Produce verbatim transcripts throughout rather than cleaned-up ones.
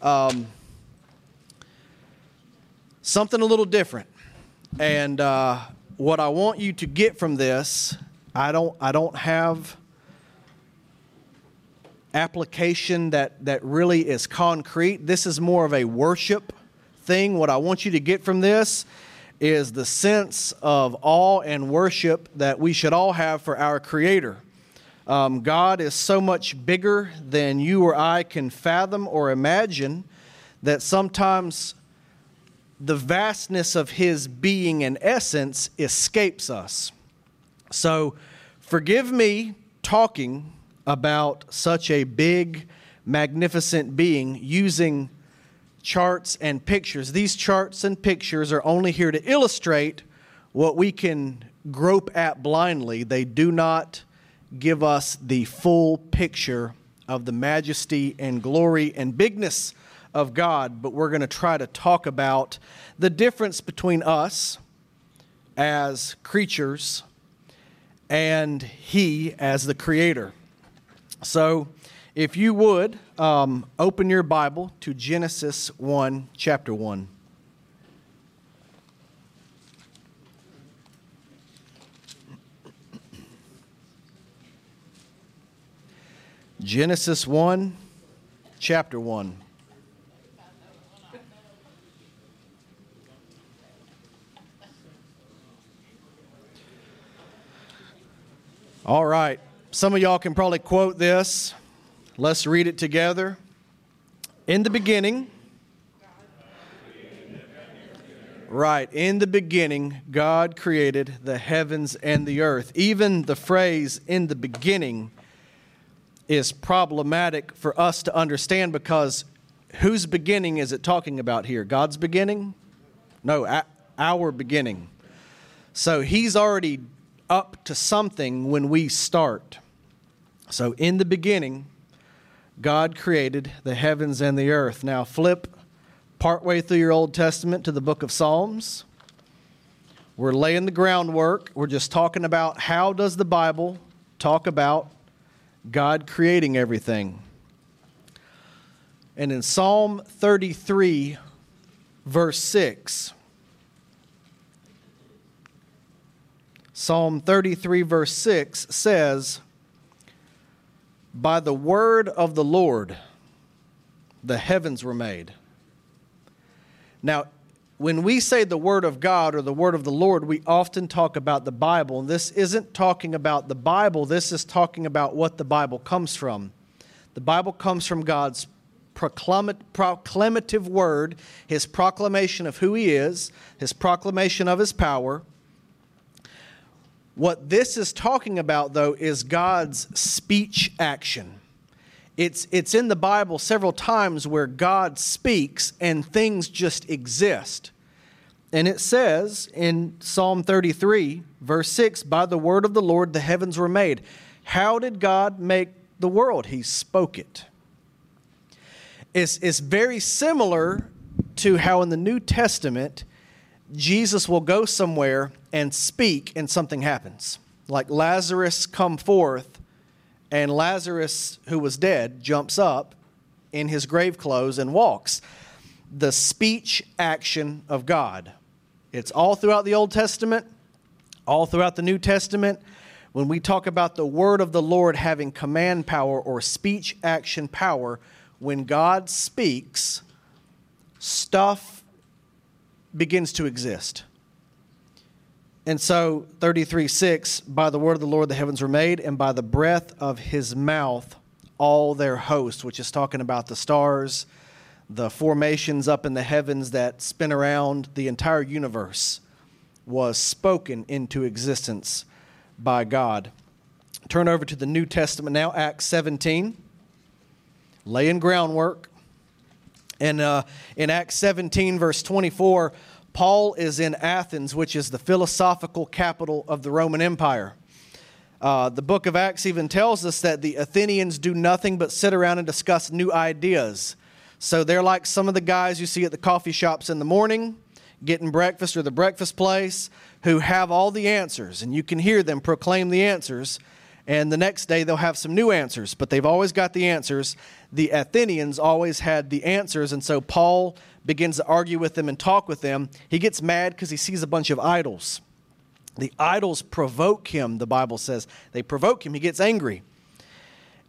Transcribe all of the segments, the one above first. um, something a little different, and uh, what I want you to get from this, I don't, I don't have application that, that really is concrete. This is more of a worship thing. What I want you to get from this is the sense of awe and worship that we should all have for our Creator. Um, God is so much bigger than you or I can fathom or imagine that sometimes the vastness of His being and essence escapes us. So forgive me talking about such a big, magnificent being using charts and pictures. These charts and pictures are only here to illustrate what we can grope at blindly. They do not give us the full picture of the majesty and glory and bigness of God, but we're going to try to talk about the difference between us as creatures and He as the Creator. So if you would, um, open your Bible to Genesis one, chapter one. Genesis one, chapter one. All right. Some of y'all can probably quote this. Let's read it together. In the beginning. Right. In the beginning, God created the heavens and the earth. Even the phrase, in the beginning, is problematic for us to understand, because whose beginning is it talking about here? God's beginning? No, our beginning. So He's already up to something when we start. So in the beginning, God created the heavens and the earth. Now flip partway through your Old Testament to the book of Psalms. We're laying the groundwork. We're just talking about how does the Bible talk about God creating everything. And in Psalm thirty-three, verse six, Psalm thirty-three, verse six says, by the word of the Lord, the heavens were made. Now, when we say the word of God or the word of the Lord, we often talk about the Bible. And this isn't talking about the Bible. This is talking about what the Bible comes from. The Bible comes from God's proclamative word, His proclamation of who He is, His proclamation of His power. What this is talking about, though, is God's speech action. It's it's in the Bible several times where God speaks and things just exist. And it says in Psalm thirty-three, verse six, by the word of the Lord the heavens were made. How did God make the world? He spoke it. It's, it's very similar to how in the New Testament, Jesus will go somewhere and speak and something happens. Like Lazarus, come forth. And Lazarus, who was dead, jumps up in his grave clothes and walks. The speech action of God. It's all throughout the Old Testament, all throughout the New Testament. When we talk about the word of the Lord having command power or speech action power, when God speaks, stuff begins to exist. And so, thirty-three six, by the word of the Lord the heavens were made, and by the breath of His mouth all their host, which is talking about the stars, the formations up in the heavens that spin around, the entire universe was spoken into existence by God. Turn over to the New Testament now, Acts seventeen, laying groundwork. And uh, in Acts seventeen, verse twenty-four, Paul is in Athens, which is the philosophical capital of the Roman Empire. Uh, the book of Acts even tells us that the Athenians do nothing but sit around and discuss new ideas. So they're like some of the guys you see at the coffee shops in the morning, getting breakfast or the breakfast place, who have all the answers. And you can hear them proclaim the answers. And the next day they'll have some new answers, but they've always got the answers. The Athenians always had the answers, and so Paul begins to argue with them and talk with them. He gets mad because he sees a bunch of idols. The idols provoke him, the Bible says. They provoke him. He gets angry.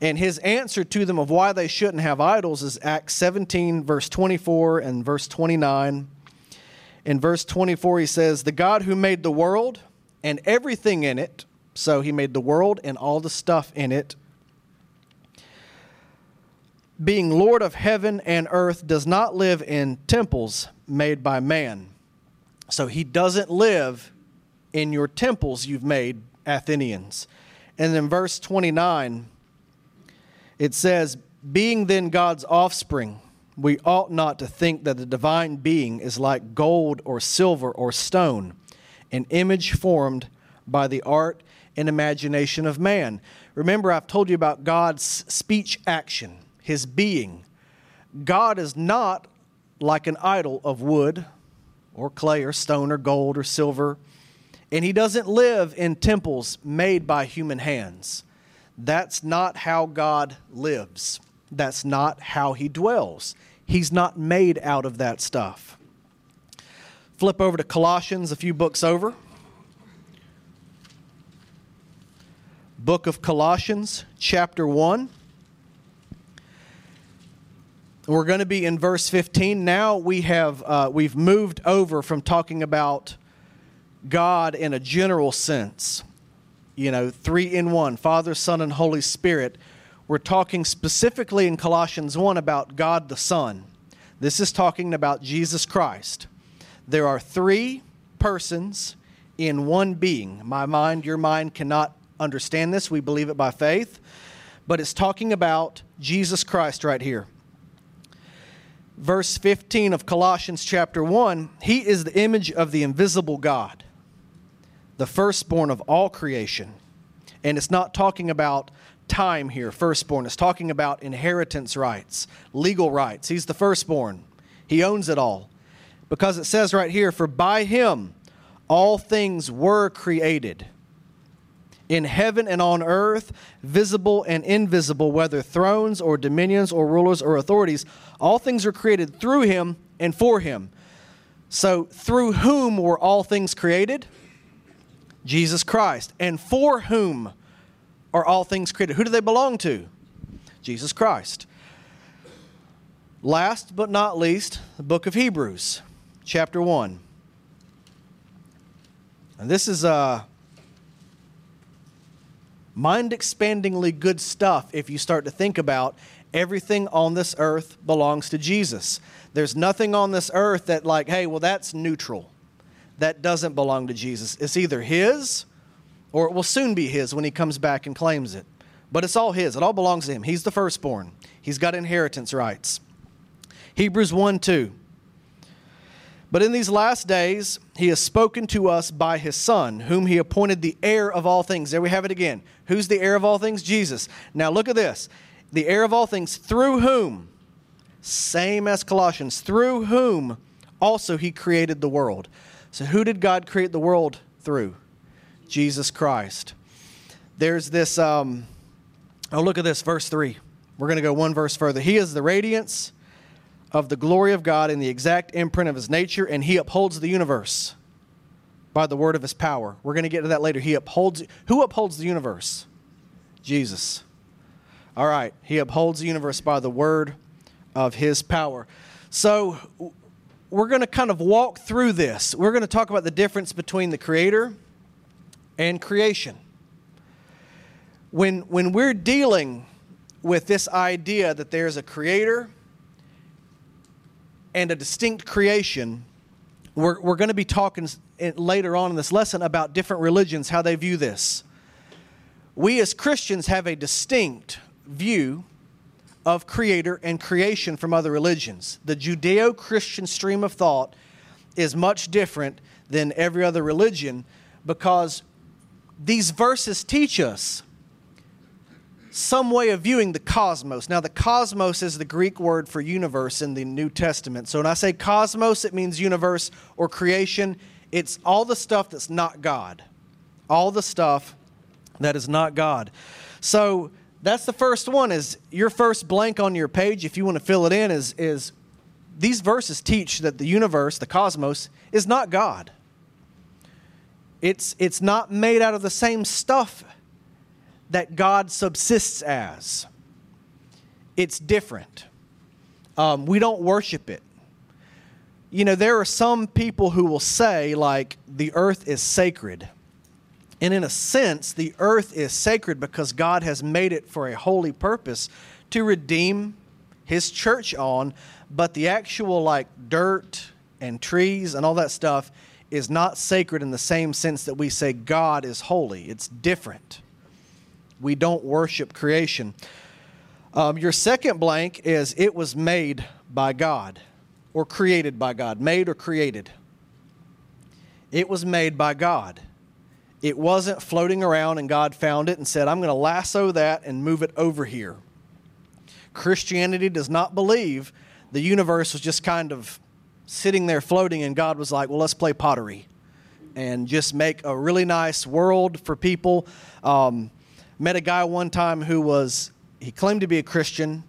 And his answer to them of why they shouldn't have idols is Acts seventeen, verse twenty-four and verse twenty-nine. In verse twenty-four, he says, "The God who made the world and everything in it," so he made the world and all the stuff in it, "being Lord of heaven and earth, does not live in temples made by man." So he doesn't live in your temples you've made, Athenians. And then verse twenty-nine, it says, "Being then God's offspring, we ought not to think that the divine being is like gold or silver or stone, an image formed by the art and imagination of man." Remember, I've told you about God's speech action, his being. God is not like an idol of wood or clay or stone or gold or silver. And he doesn't live in temples made by human hands. That's not how God lives. That's not how he dwells. He's not made out of that stuff. Flip over to Colossians, a few books over. Book of Colossians, chapter one. We're going to be in verse fifteen. Now we have, uh, we've moved over from talking about God in a general sense, you know, three in one, Father, Son, and Holy Spirit. We're talking specifically in Colossians one about God the Son. This is talking about Jesus Christ. There are three persons in one being. My mind, your mind cannot understand this. We believe it by faith. But it's talking about Jesus Christ right here. Verse fifteen of Colossians chapter one, "He is the image of the invisible God, the firstborn of all creation." And it's not talking about time here, firstborn. It's talking about inheritance rights, legal rights. He's the firstborn. He owns it all. Because it says right here, "For by him all things were created, in heaven and on earth, visible and invisible, whether thrones or dominions or rulers or authorities. All things are created through him and for him." So through whom were all things created? Jesus Christ. And for whom are all things created? Who do they belong to? Jesus Christ. Last but not least, the book of Hebrews, chapter one. And this is a... Uh, mind-expandingly good stuff if you start to think about everything on this earth belongs to Jesus. There's nothing on this earth that like, hey, well, that's neutral. That doesn't belong to Jesus. It's either his or it will soon be his when he comes back and claims it. But it's all his. It all belongs to him. He's the firstborn. He's got inheritance rights. Hebrews one two. "But in these last days, he has spoken to us by his Son, whom he appointed the heir of all things." There we have it again. Who's the heir of all things? Jesus. Now look at this. The heir of all things, through whom, same as Colossians, through whom also he created the world. So who did God create the world through? Jesus Christ. There's this, um, oh, look at this, verse three. We're going to go one verse further. "He is the radiance of the glory of God and the exact imprint of his nature, and he upholds the universe by the word of his power." We're going to get to that later. He upholds. Who upholds the universe? Jesus. All right. He upholds the universe by the word of his power. So we're going to kind of walk through this. We're going to talk about the difference between the creator and creation. When, when we're dealing with this idea that there's a creator and a distinct creation, we're, we're going to be talking later on in this lesson about different religions, how they view this. We as Christians have a distinct view of creator and creation from other religions. The Judeo-Christian stream of thought is much different than every other religion because these verses teach us some way of viewing the cosmos. Now, the cosmos is the Greek word for universe in the New Testament. So when I say cosmos, it means universe or creation. It's all the stuff that's not God. All the stuff that is not God. So that's the first one, is your first blank on your page, if you want to fill it in, is, is these verses teach that the universe, the cosmos, is not God. It's, it's not made out of the same stuff that God subsists as. It's different. Um, we don't worship it. You know, there are some people who will say, like, the earth is sacred. And in a sense, the earth is sacred because God has made it for a holy purpose to redeem his church on. But the actual, like, dirt and trees and all that stuff is not sacred in the same sense that we say God is holy. It's different. We don't worship creation. Um, your second blank is it was made by God or created by God. Made or created. It was made by God. It wasn't floating around and God found it and said, I'm going to lasso that and move it over here. Christianity does not believe the universe was just kind of sitting there floating and God was like, well, let's play pottery and just make a really nice world for people. Um, met a guy one time who was, he claimed to be a Christian,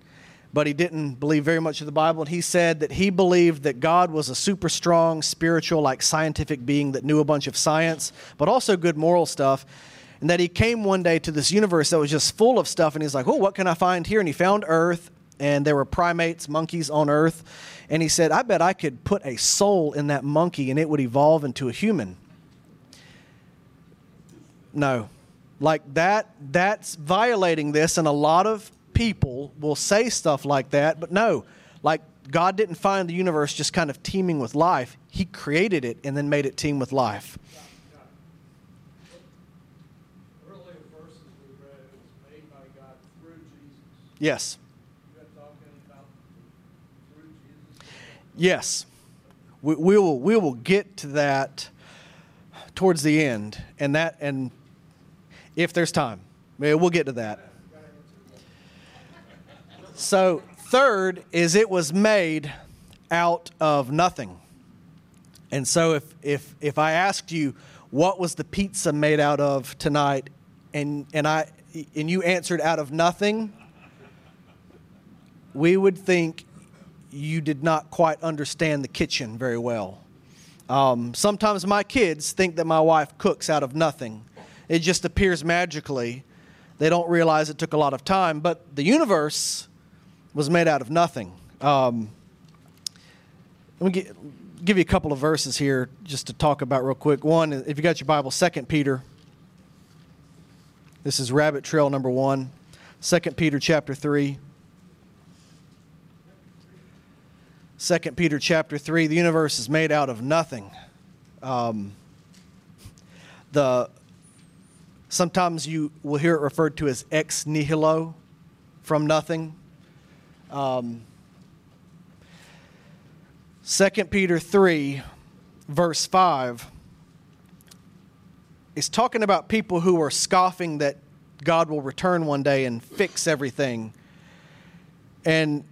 but he didn't believe very much of the Bible. And he said that he believed that God was a super strong, spiritual, like scientific being that knew a bunch of science, but also good moral stuff. And that he came one day to this universe that was just full of stuff. And he's like, oh, what can I find here? And he found Earth. And there were primates, monkeys on Earth. And he said, I bet I could put a soul in that monkey and it would evolve into a human. No. Like that, that's violating this. And a lot of people will say stuff like that, but no, like God didn't find the universe just kind of teeming with life. He created it and then made it teem with life. Earlier verses we read, it was made by God through Jesus. Yes. You're talking about through Jesus? Yes. We, we will we will get to that towards the end, and that and if there's time, we'll get to that. So third is it was made out of nothing. And so if if if I asked you what was the pizza made out of tonight, and and I and you answered out of nothing, we would think you did not quite understand the kitchen very well. Um, sometimes my kids think that my wife cooks out of nothing. It just appears magically. They don't realize it took a lot of time, but the universe was made out of nothing. Um, let me get, give you a couple of verses here just to talk about real quick. One, if you got your Bible, Second Peter. This is rabbit trail number one. Second Peter chapter three. Second Peter chapter three. The universe is made out of nothing. Um, the sometimes you will hear it referred to as ex nihilo, from nothing. Um, Second Peter three, verse five, is talking about people who are scoffing that God will return one day and fix everything. And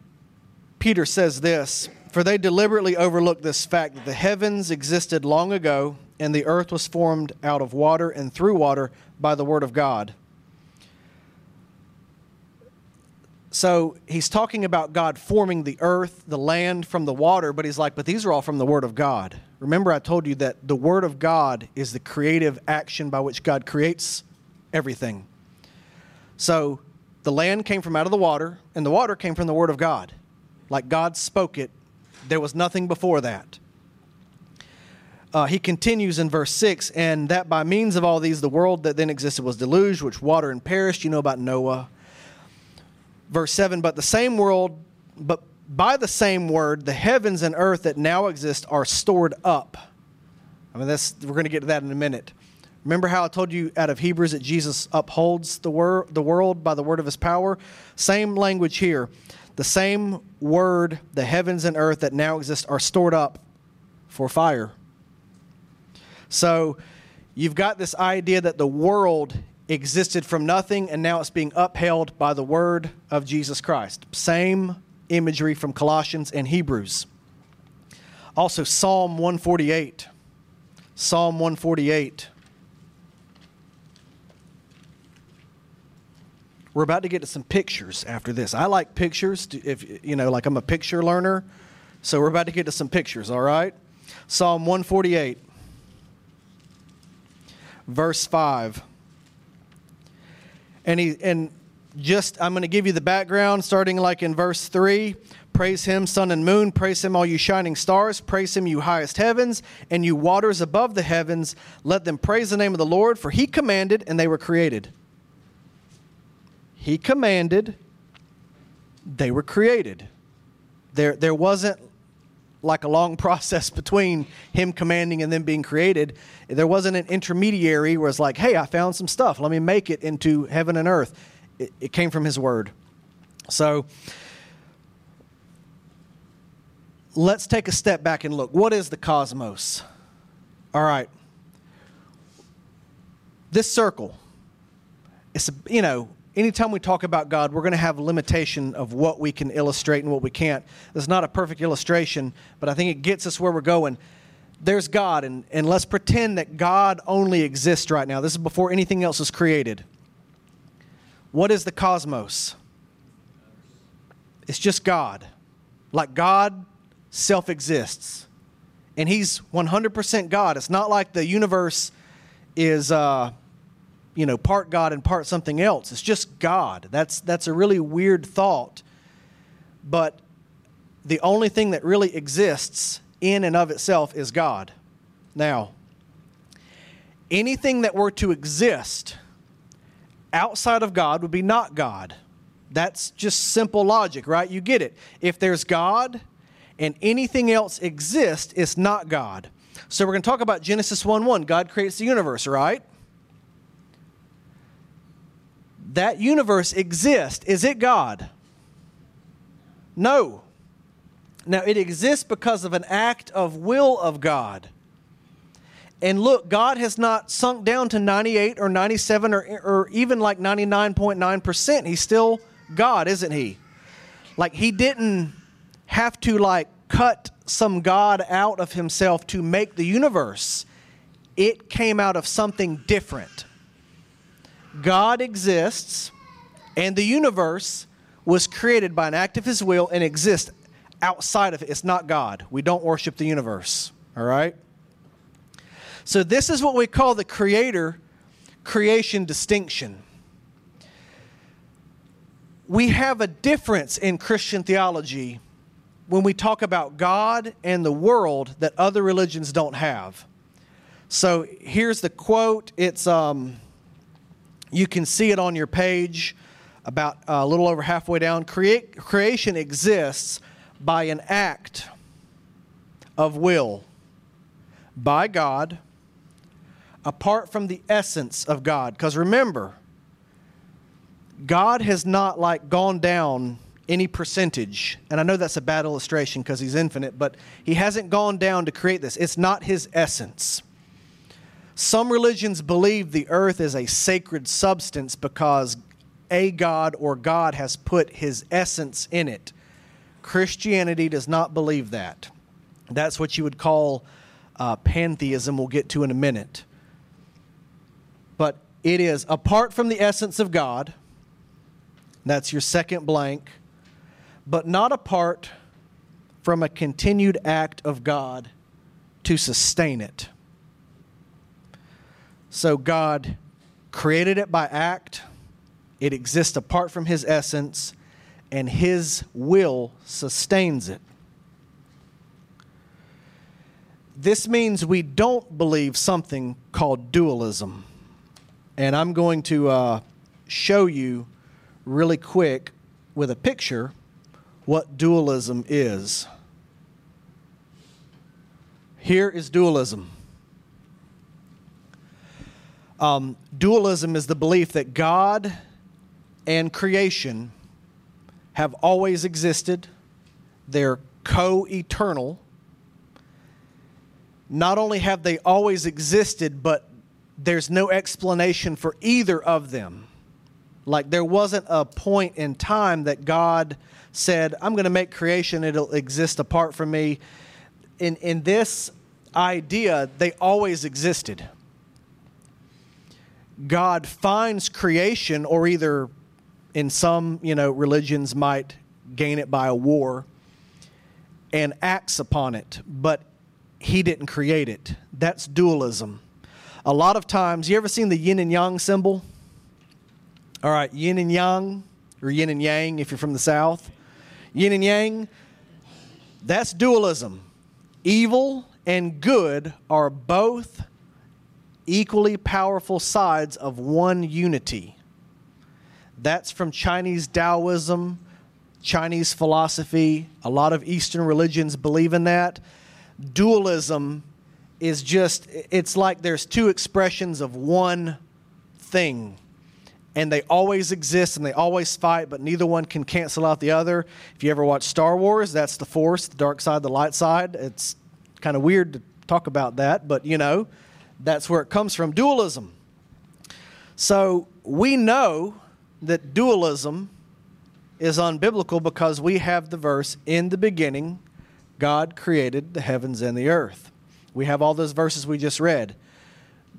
Peter says this, for they deliberately overlooked this fact that the heavens existed long ago, and the earth was formed out of water and through water by the word of God. So he's talking about God forming the earth, the land from the water, but he's like, but these are all from the word of God. Remember I told you that the word of God is the creative action by which God creates everything. So the land came from out of the water, and the water came from the word of God. Like God spoke it. There was nothing before that. Uh, he continues in verse six, and that by means of all these, the world that then existed was deluged, which water and perished. You know about Noah. Verse seven, but the same world, but by the same word, the heavens and earth that now exist are stored up. I mean, that's, we're going to get to that in a minute. Remember how I told you out of Hebrews that Jesus upholds the, wor- the world by the word of his power? Same language here. The same word, the heavens and earth that now exist are stored up for fire. So you've got this idea that the world existed from nothing and now it's being upheld by the word of Jesus Christ. Same imagery from Colossians and Hebrews. Also Psalm one forty-eight. Psalm one forty-eight. We're about to get to some pictures after this. I like pictures, if you know, like I'm a picture learner. So we're about to get to some pictures, all right? Psalm one forty-eight, verse five. And he and just, I'm going to give you the background, starting like in verse three. Praise him, sun and moon. Praise him, all you shining stars. Praise him, you highest heavens, and you waters above the heavens. Let them praise the name of the Lord, for he commanded, and they were created. He commanded, they were created. There, there wasn't like a long process between him commanding and them being created. There wasn't an intermediary where it's like, hey, I found some stuff. Let me make it into heaven and earth. It, it came from his word. So let's take a step back and look. What is the cosmos? All right. This circle, it's, you know, anytime we talk about God, we're going to have a limitation of what we can illustrate and what we can't. It's not a perfect illustration, but I think it gets us where we're going. There's God, and, and let's pretend that God only exists right now. This is before anything else was created. What is the cosmos? It's just God. Like God self-exists, and he's one hundred percent God. It's not like the universe is... Uh, you know, part God and part something else. It's just God. That's that's a really weird thought. But the only thing that really exists in and of itself is God. Now, anything that were to exist outside of God would be not God. That's just simple logic, right? You get it. If there's God and anything else exists, it's not God. So we're going to talk about Genesis one one. God creates the universe, right? That universe exists. Is it God? No. Now, it exists because of an act of will of God. And look, God has not sunk down to ninety-eight or ninety-seven or, or even like ninety-nine point nine percent. He's still God, isn't he? Like, he didn't have to, like, cut some God out of himself to make the universe. It came out of something different. God exists, and the universe was created by an act of his will and exists outside of it. It's not God. We don't worship the universe, all right? So this is what we call the creator-creation distinction. We have a difference in Christian theology when we talk about God and the world that other religions don't have. So here's the quote. It's... um. You can see it on your page about a little over halfway down. Create, creation exists by an act of will by God apart from the essence of God. Because remember, God has not like gone down any percentage. And I know that's a bad illustration because he's infinite, but he hasn't gone down to create this. It's not his essence. Some religions believe the earth is a sacred substance because a god or God has put his essence in it. Christianity does not believe that. That's what you would call uh, pantheism, we'll get to in a minute. But it is apart from the essence of God, that's your second blank, but not apart from a continued act of God to sustain it. So God created it by act, it exists apart from his essence, and his will sustains it. This means we don't believe something called dualism. And I'm going to uh, show you really quick with a picture what dualism is. Here is dualism. Um, dualism is the belief that God and creation have always existed. They're co-eternal. Not only have they always existed, but there's no explanation for either of them. Like there wasn't a point in time that God said, I'm going to make creation, it'll exist apart from me. In, in this idea, they always existed. God finds creation, or either in some, you know, religions might gain it by a war, and acts upon it, but he didn't create it. That's dualism. A lot of times, you ever seen the yin and yang symbol? All right, yin and yang, or yin and yang if you're from the South. Yin and yang, that's dualism. Evil and good are both equally powerful sides of one unity. That's from Chinese Taoism, Chinese philosophy. A lot of Eastern religions believe in that. Dualism is just, it's like there's two expressions of one thing. And they always exist and they always fight, but neither one can cancel out the other. If you ever watch Star Wars, that's the Force, the dark side, the light side. It's kind of weird to talk about that, but, you know, that's where it comes from, dualism. So we know that dualism is unbiblical because we have the verse, in the beginning, God created the heavens and the earth. We have all those verses we just read.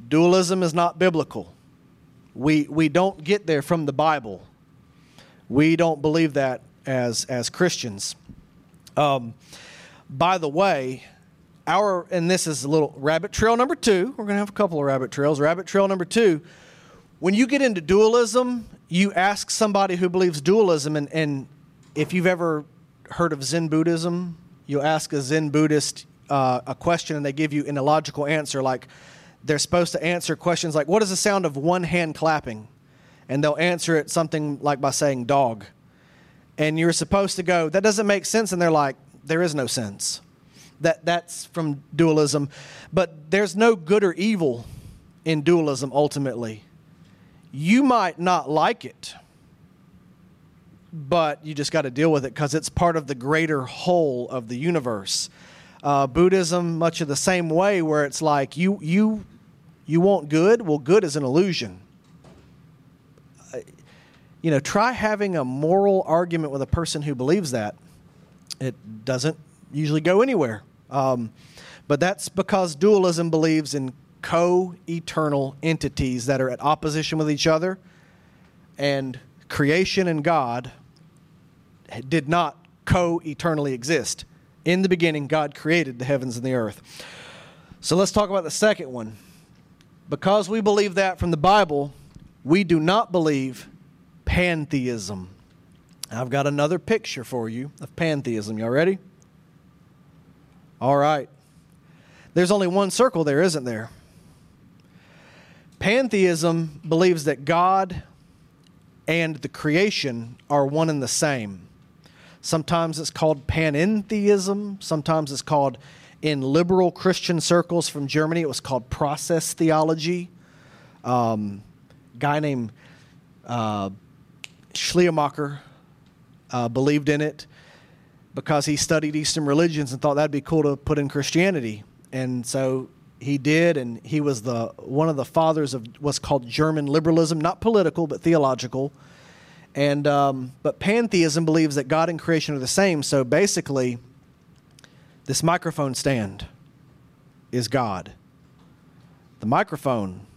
Dualism is not biblical. We we don't get there from the Bible. We don't believe that as as Christians. Um, by the way, our and this is a little rabbit trail number two. We're going to have a couple of rabbit trails. Rabbit trail number two. When you get into dualism, you ask somebody who believes dualism, and, and if you've ever heard of Zen Buddhism, you ask a Zen Buddhist uh, a question, and they give you an illogical answer like, they're supposed to answer questions like, what is the sound of one hand clapping? And they'll answer it something like by saying dog. And you're supposed to go, that doesn't make sense. And they're like, there is no sense. That that's from dualism. But there's no good or evil in dualism ultimately. You might not like it, but you just got to deal with it because it's part of the greater whole of the universe. Uh, Buddhism, much of the same way, where it's like you you you want good. Well, good is an illusion. Uh, you know, try having a moral argument with a person who believes that. It doesn't usually go anywhere. Um, but that's because dualism believes in co-eternal entities that are at opposition with each other, and creation and God did not co-eternally exist. In the beginning, God created the heavens and the earth. So let's talk about the second one. Because we believe that from the Bible, we do not believe pantheism. I've got another picture for you of pantheism. Y'all ready? All right. There's only one circle there, isn't there? Pantheism believes that God and the creation are one and the same. Sometimes it's called panentheism. Sometimes it's called, in liberal Christian circles from Germany, it was called process theology. Um, guy named uh, Schleiermacher uh, believed in it because he studied Eastern religions and thought that'd be cool to put in Christianity. And so he did, and he was the one of the fathers of what's called German liberalism, not political but theological. And um, but pantheism believes that God and creation are the same. So basically, this microphone stand is God. The microphone,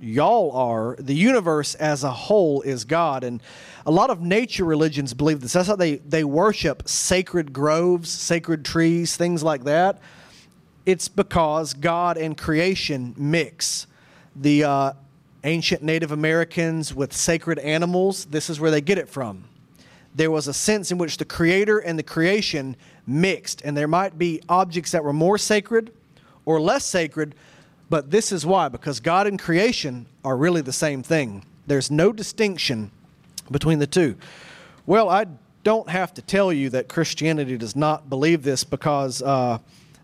y'all are, the universe as a whole is God. And a lot of nature religions believe this. That's how they, they worship sacred groves, sacred trees, things like that. It's because God and creation mix. The uh, ancient Native Americans with sacred animals, this is where they get it from. There was a sense in which the creator and the creation mixed, and there might be objects that were more sacred or less sacred, but this is why, because God and creation are really the same thing. There's no distinction between the two. Well, I don't have to tell you that Christianity does not believe this because uh,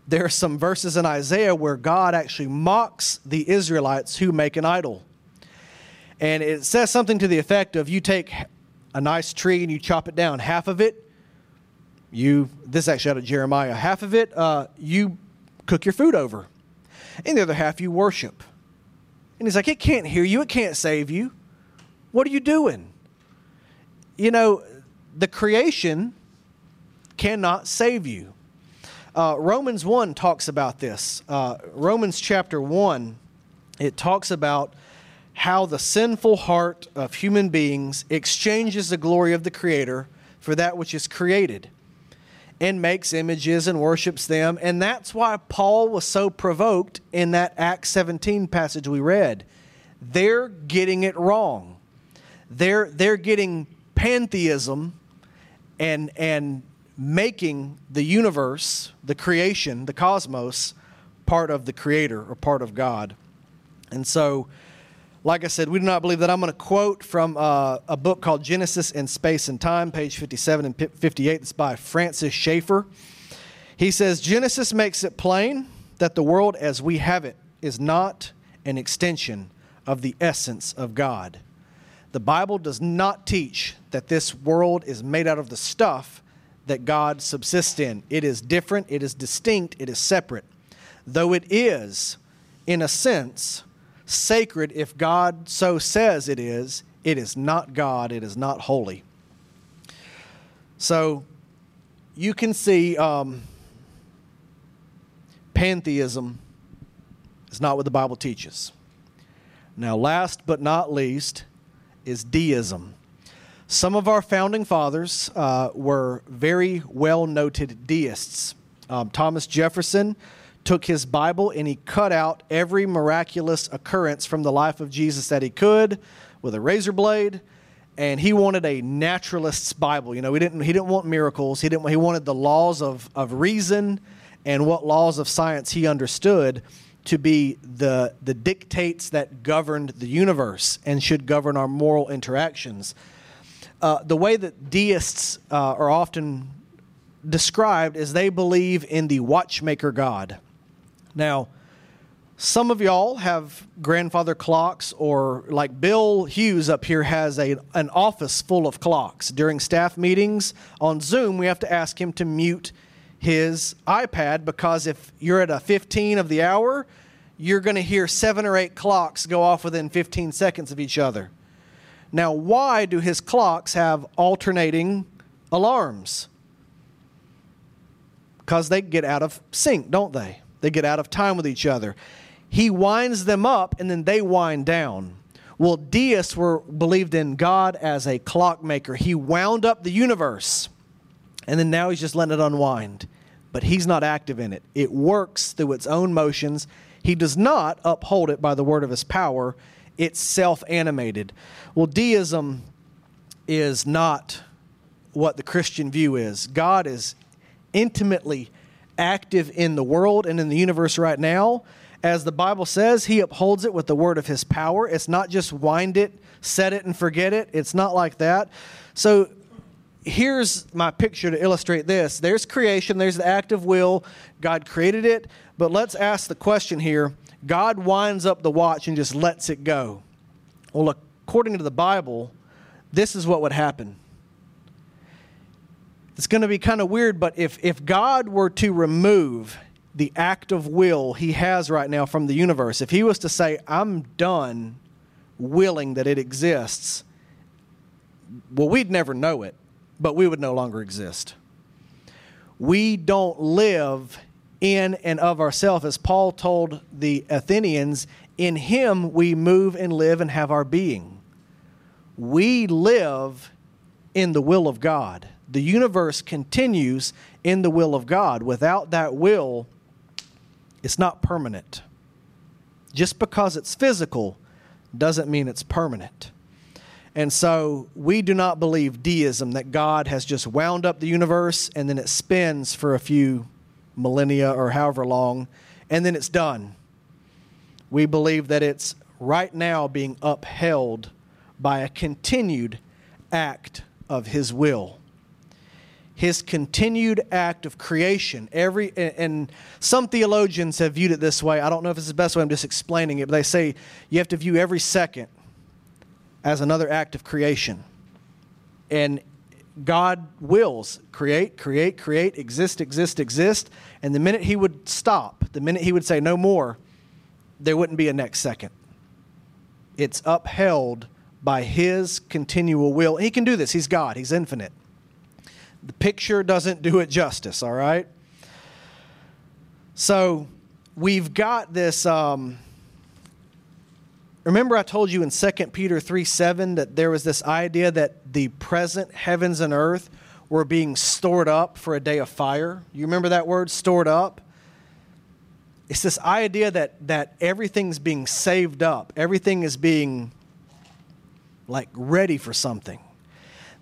there are some verses in Isaiah where God actually mocks the Israelites who make an idol. And it says something to the effect of, you take a nice tree and you chop it down. Half of it, you, this is actually out of Jeremiah, half of it uh, you cook your food over. And the other half you worship. And he's like, it can't hear you. It can't save you. What are you doing? You know, the creation cannot save you. Uh, Romans one talks about this. Uh, Romans chapter one, it talks about how the sinful heart of human beings exchanges the glory of the Creator for that which is created and makes images and worships them. And that's why Paul was so provoked in that Acts seventeen passage we read. They're getting it wrong. They're, they're getting pantheism and and. making the universe, the creation, the cosmos, part of the Creator or part of God. And so, like I said, we do not believe that. I'm going to quote from uh, a book called Genesis in Space and Time, page fifty-seven and fifty-eight. It's by Francis Schaeffer. He says, Genesis makes it plain that the world as we have it is not an extension of the essence of God. The Bible does not teach that this world is made out of the stuff that God subsists in. It is different, it is distinct, it is separate. Though it is, in a sense, sacred if God so says it is, it is not God, it is not holy. So, you can see um, pantheism is not what the Bible teaches. Now, last but not least is deism. Some of our founding fathers uh, were very well-noted deists. Um, Thomas Jefferson took his Bible and he cut out every miraculous occurrence from the life of Jesus that he could with a razor blade, and he wanted a naturalist's Bible. You know, he didn't. He didn't want miracles. He didn't. He wanted the laws of of reason and what laws of science he understood to be the the dictates that governed the universe and should govern our moral interactions. Uh, the way that deists uh, are often described is they believe in the watchmaker God. Now, some of y'all have grandfather clocks, or like Bill Hughes up here has a, an office full of clocks. During staff meetings on Zoom, we have to ask him to mute his iPad, because if you're at a fifteen of the hour, you're going to hear seven or eight clocks go off within fifteen seconds of each other. Now, why do his clocks have alternating alarms? Because they get out of sync, don't they? They get out of time with each other. He winds them up, and then they wind down. Well, deists were believed in God as a clockmaker. He wound up the universe, and then now he's just letting it unwind. But he's not active in it. It works through its own motions. He does not uphold it by the word of his power. It's self-animated. Well, deism is not what the Christian view is. God is intimately active in the world and in the universe right now. As the Bible says, he upholds it with the word of his power. It's not just wind it, set it, and forget it. It's not like that. So here's my picture to illustrate this. There's creation. There's the active will. God created it. But let's ask the question here. God winds up the watch and just lets it go. Well, according to the Bible, this is what would happen. It's going to be kind of weird, but if, if God were to remove the active will he has right now from the universe, if he was to say, I'm done willing that it exists, well, we'd never know it, but we would no longer exist. We don't live in and of ourselves, as Paul told the Athenians, in him we move and live and have our being. We live in the will of God. The universe continues in the will of God. Without that will, it's not permanent. Just because it's physical doesn't mean it's permanent. And so we do not believe deism, that God has just wound up the universe and then it spins for a few millennia or however long, and then it's done. We believe that it's right now being upheld by a continued act of his will. his continued act of creation. Every and some theologians have viewed it this way. I don't know if it's the best way. I'm just explaining it. But they say you have to view every second as another act of creation. And God wills, create, create, create, exist, exist, exist. And the minute he would stop, the minute he would say no more, there wouldn't be a next second. It's upheld by his continual will. He can do this. He's God. He's infinite. The picture doesn't do it justice, all right? So we've got this. Um, remember I told you in Second Peter three seven that there was this idea that the present heavens and earth were being stored up for a day of fire? You remember that word, stored up? It's this idea that, that everything's being saved up. Everything is being, like, ready for something.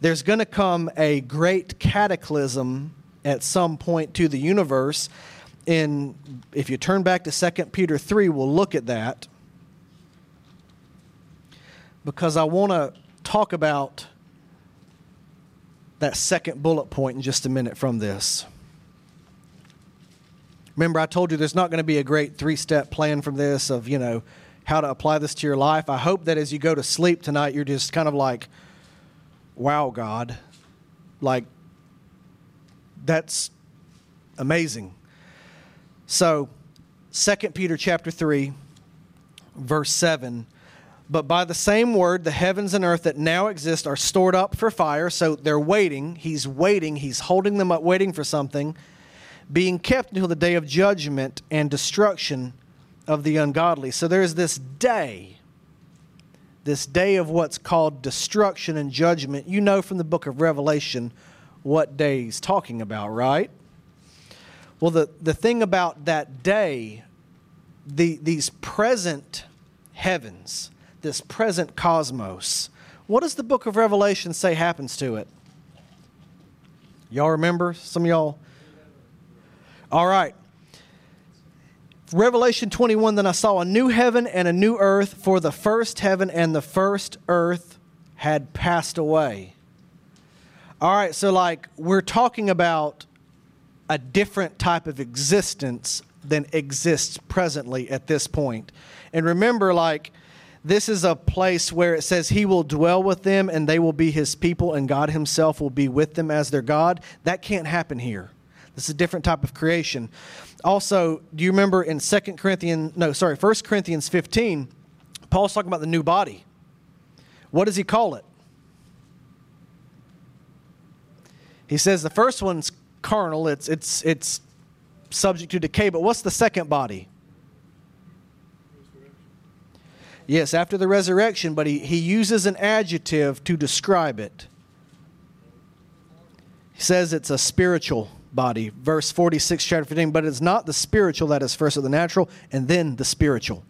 There's going to come a great cataclysm at some point to the universe. And if you turn back to Second Peter three, we'll look at that. Because I want to talk about that second bullet point in just a minute from this. Remember, I told you there's not going to be a great three-step plan from this of, you know, how to apply this to your life. I hope that as you go to sleep tonight, you're just kind of like, wow, God, like, that's amazing. So, Second Peter chapter three, verse seven, but by the same word, the heavens and earth that now exist are stored up for fire, so they're waiting, he's waiting, he's holding them up, waiting for something, being kept until the day of judgment and destruction of the ungodly. So there's this day. This day of what's called destruction and judgment. You know from the book of Revelation what day he's talking about, right? Well, the, the thing about that day, the, these present heavens, this present cosmos, what does the book of Revelation say happens to it? Y'all remember? Some of y'all? All right. Revelation twenty-one, then I saw a new heaven and a new earth, for the first heaven and the first earth had passed away. All right, so like we're talking about a different type of existence than exists presently at this point. And remember, like, this is a place where it says he will dwell with them and they will be his people and God himself will be with them as their God. That can't happen here. This is a different type of creation. Also, do you remember in Second Corinthians, no, sorry, First Corinthians fifteen, Paul's talking about the new body. What does he call it? He says the first one's carnal, it's it's it's subject to decay, but what's the second body? Yes, after the resurrection, but he, he uses an adjective to describe it. He says it's a spiritual body. Verse forty-six, chapter fifteen, but it's not the spiritual that is first of the natural and then the spiritual.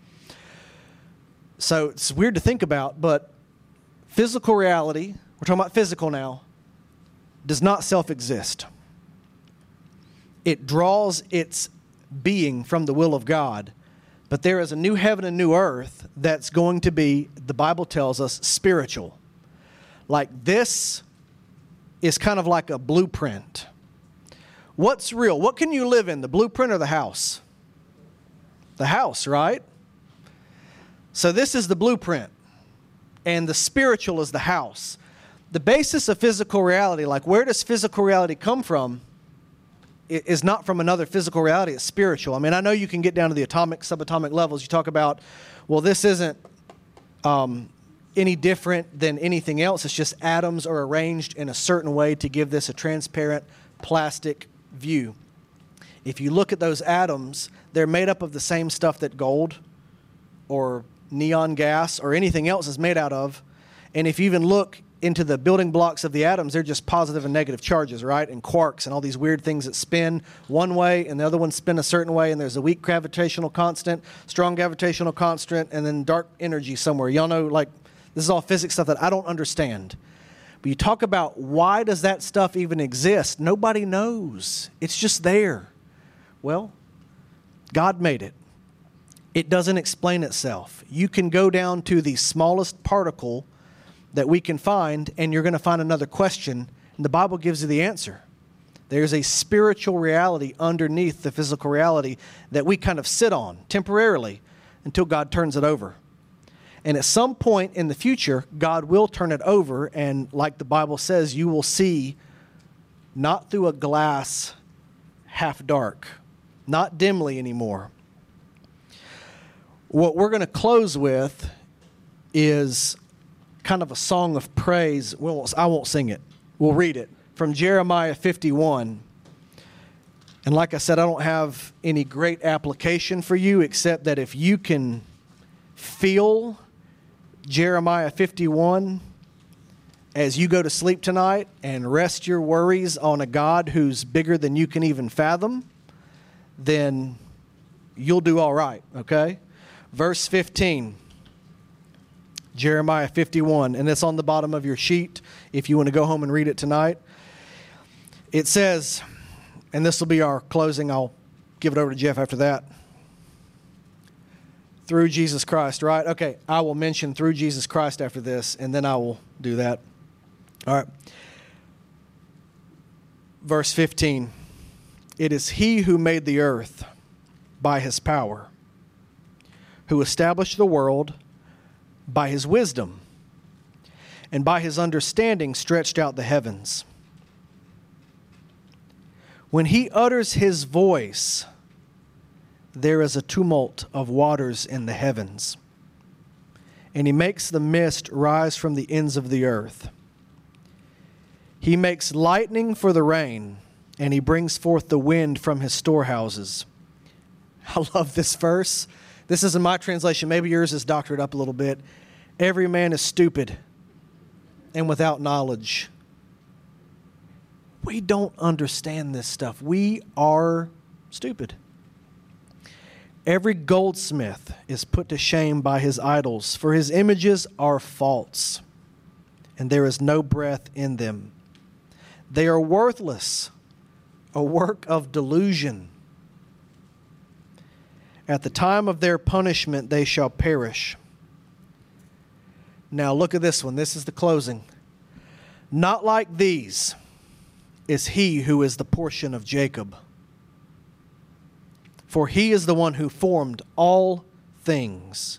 So it's weird to think about, but physical reality, we're talking about physical now, does not self-exist. It draws its being from the will of God, but there is a new heaven and new earth that's going to be, the Bible tells us, spiritual. Like this is kind of like a blueprint. What's real? What can you live in, the blueprint or the house? The house, right? So this is the blueprint, and the spiritual is the house. The basis of physical reality, like where does physical reality come from, is not from another physical reality. It's spiritual. I mean, I know you can get down to the atomic, subatomic levels. You talk about, well, this isn't um, any different than anything else. It's just atoms are arranged in a certain way to give this a transparent plastic view. If you look at those atoms, they're made up of the same stuff that gold or neon gas or anything else is made out of. And if you even look into the building blocks of the atoms, they're just positive and negative charges, right? And quarks and all these weird things that spin one way and the other one spin a certain way. And there's a weak gravitational constant, strong gravitational constant, and then dark energy somewhere. Y'all know, like, this is all physics stuff that I don't understand. But you talk about why does that stuff even exist? Nobody knows. It's just there. Well, God made it. It doesn't explain itself. You can go down to the smallest particle that we can find, and you're going to find another question, and the Bible gives you the answer. There's a spiritual reality underneath the physical reality that we kind of sit on temporarily until God turns it over. And at some point in the future, God will turn it over. And like the Bible says, you will see not through a glass half dark, not dimly anymore. What we're going to close with is kind of a song of praise. Well, I won't sing it. We'll read it from Jeremiah fifty-one. And like I said, I don't have any great application for you, except that if you can feel Jeremiah fifty-one as you go to sleep tonight and rest your worries on a God who's bigger than you can even fathom, then you'll do all right, okay? Verse fifteen, Jeremiah fifty-one, and it's on the bottom of your sheet if you want to go home and read it tonight. It says, and this will be our closing. I'll give it over to Jeff after that. Through Jesus Christ, right? Okay, I will mention through Jesus Christ after this, and then I will do that. All right. Verse fifteen. It is He who made the earth by His power, who established the world by His wisdom, and by His understanding stretched out the heavens. When He utters His voice, there is a tumult of waters in the heavens, and He makes the mist rise from the ends of the earth. He makes lightning for the rain, and He brings forth the wind from His storehouses. I love this verse. This is in my translation. Maybe yours is doctored up a little bit. Every man is stupid and without knowledge. We don't understand this stuff. We are stupid. Every goldsmith is put to shame by his idols, for his images are false, and there is no breath in them. They are worthless, a work of delusion. At the time of their punishment, they shall perish. Now look at this one. This is the closing. Not like these is He who is the portion of Jacob. For He is the one who formed all things,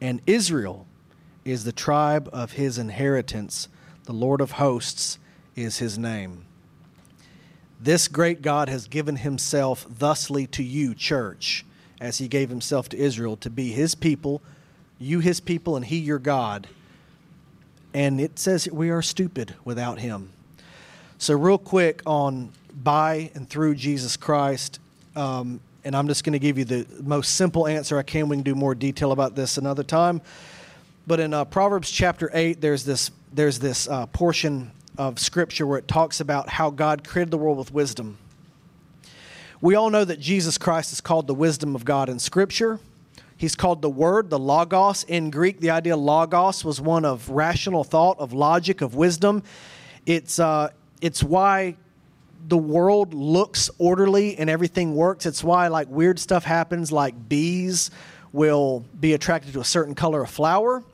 and Israel is the tribe of His inheritance. The Lord of hosts is His name. This great God has given Himself thusly to you, church, as He gave Himself to Israel to be His people, you His people, and He your God. And it says we are stupid without Him. So real quick on by and through Jesus Christ, um, and I'm just going to give you the most simple answer I can. We can do more detail about this another time. But in uh, Proverbs chapter eight, there's this there's this uh, portion of Scripture where it talks about how God created the world with wisdom. We all know that Jesus Christ is called the wisdom of God in Scripture. He's called the Word, the Logos. In Greek, the idea Logos was one of rational thought, of logic, of wisdom. It's uh, it's why the world looks orderly and everything works. It's why like weird stuff happens, like bees will be attracted to a certain color of flower.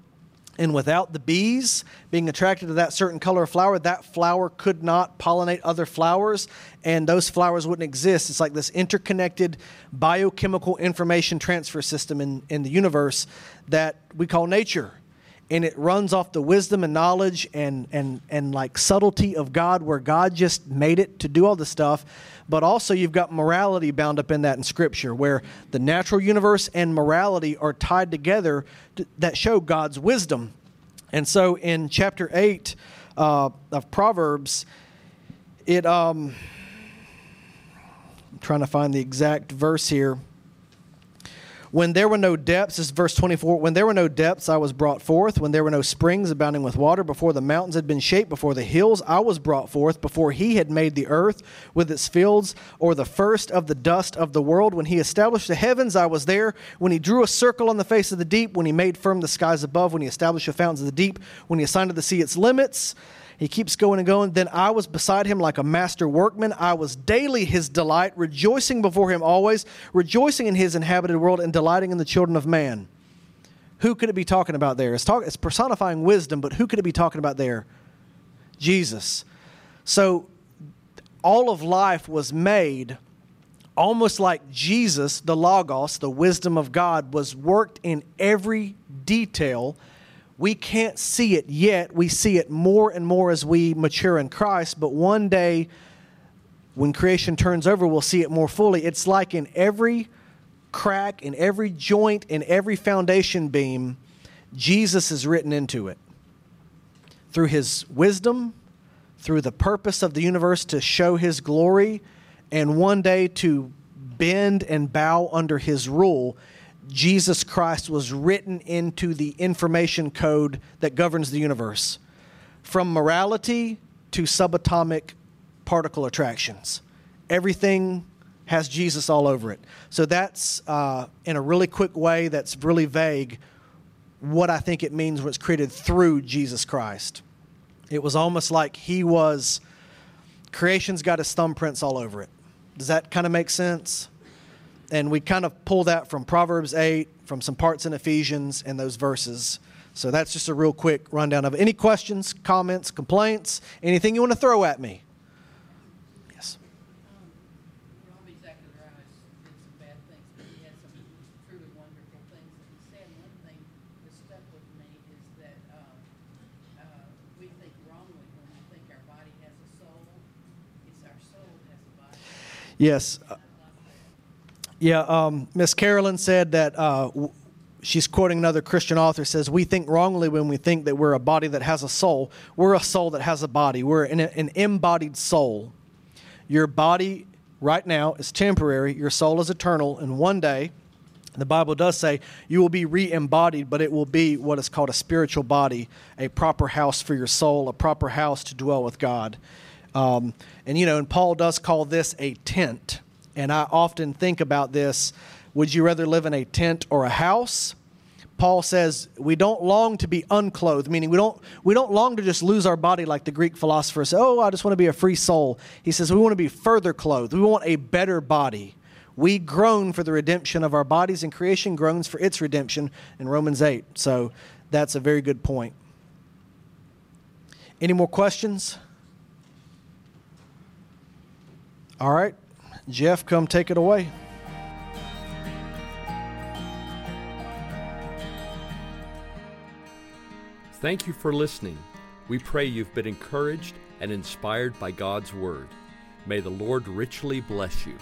And without the bees being attracted to that certain color of flower, that flower could not pollinate other flowers, and those flowers wouldn't exist. It's like this interconnected biochemical information transfer system in, in the universe that we call nature. And it runs off the wisdom and knowledge and, and, and like subtlety of God, where God just made it to do all this stuff. But also you've got morality bound up in that in Scripture, where the natural universe and morality are tied together to, that show God's wisdom. And so in chapter eight uh, of Proverbs, it um, I'm trying to find the exact verse here. When there were no depths, this is verse twenty-four, when there were no depths, I was brought forth. When there were no springs abounding with water, before the mountains had been shaped, before the hills, I was brought forth, before He had made the earth with its fields, or the first of the dust of the world. When He established the heavens, I was there. When He drew a circle on the face of the deep, when He made firm the skies above, when He established the fountains of the deep, when He assigned to the sea its limits. He keeps going and going. Then I was beside Him like a master workman. I was daily His delight, rejoicing before Him always, rejoicing in His inhabited world and delighting in the children of man. Who could it be talking about there? It's, talk, it's personifying wisdom, but who could it be talking about there? Jesus. So all of life was made almost like Jesus, the Logos, the wisdom of God, was worked in every detail. We can't see it yet. We see it more and more as we mature in Christ. But one day, when creation turns over, we'll see it more fully. It's like in every crack, in every joint, in every foundation beam, Jesus is written into it. Through his wisdom, through the purpose of the universe to show his glory, and one day to bend and bow under his rule, Jesus Christ was written into the information code that governs the universe, from morality to subatomic particle attractions. Everything has Jesus all over it. So that's, uh, in a really quick way, that's really vague, what I think it means was created through Jesus Christ. It was almost like he was, creation's got his thumbprints all over it. Does that kind of make sense? And we kind of pull that from Proverbs eight, from some parts in Ephesians and those verses. So that's just a real quick rundown of it. Any questions, comments, complaints, anything you want to throw at me? Yes. Um, Robbie's acted around us, did some bad things, but he had some truly wonderful things that he said. One thing that stuck with me is that um, uh, we think wrongly when we think our body has a soul. It's our soul that has a body. Yes. Yeah, um, Miss Carolyn said that, uh, w- she's quoting another Christian author, says, we think wrongly when we think that we're a body that has a soul. We're a soul that has a body. We're an, an embodied soul. Your body right now is temporary. Your soul is eternal. And one day, the Bible does say, you will be re-embodied, but it will be what is called a spiritual body, a proper house for your soul, a proper house to dwell with God. Um, and, you know, and Paul does call this a tent. And I often think about this. Would you rather live in a tent or a house? Paul says we don't long to be unclothed, meaning we don't we don't long to just lose our body like the Greek philosopher said, oh, I just want to be a free soul. He says we want to be further clothed. We want a better body. We groan for the redemption of our bodies, and creation groans for its redemption in Romans eight. So that's a very good point. Any more questions? All right. Jeff, come take it away. Thank you for listening. We pray you've been encouraged and inspired by God's Word. May the Lord richly bless you.